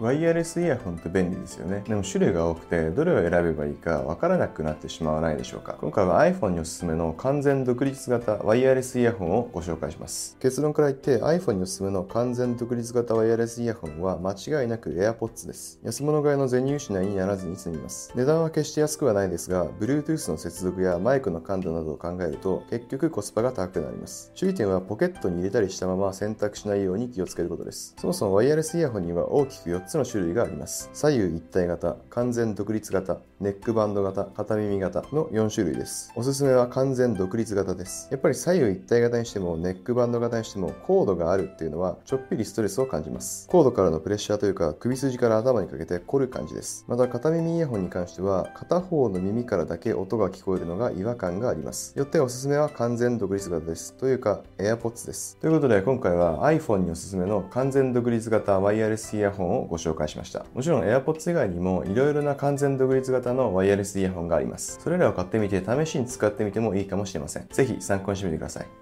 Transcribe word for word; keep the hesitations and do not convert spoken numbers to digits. ワイヤレスイヤホンって便利ですよね。でも種類が多くてどれを選べばいいか分からなくなってしまわないでしょうか。今回は iPhone におすすめの完全独立型ワイヤレスイヤホンをご紹介します。結論から言って iPhone におすすめの完全独立型ワイヤレスイヤホンは間違いなく AirPods です。安物買いの全入手内にならずに済みます。値段は決して安くはないですが Bluetooth の接続やマイクの感度などを考えると結局コスパが高くなります。注意点はポケットに入れたりしたまま選択しないように気をつけることです。そもそもワイヤレスイヤホンには大きくよっつの種類があります。左右一体型、完全独立型、ネックバンド型、片耳型のよん種類です。おすすめは完全独立型です。やっぱり左右一体型にしてもネックバンド型にしてもコードがあるっていうのはちょっぴりストレスを感じます。コードからのプレッシャーというか首筋から頭にかけて凝る感じです。また片耳イヤホンに関しては片方の耳からだけ音が聞こえるのが違和感があります。よっておすすめは完全独立型です、というか AirPods です。ということで今回は iPhone におすすめの完全独立型ワイヤレスイヤホンをご紹介しました。もちろん AirPods 以外にもいろいろな完全独立型のワイヤレスイヤホンがあります。それらを買ってみて試しに使ってみてもいいかもしれません。ぜひ参考にしてみてください。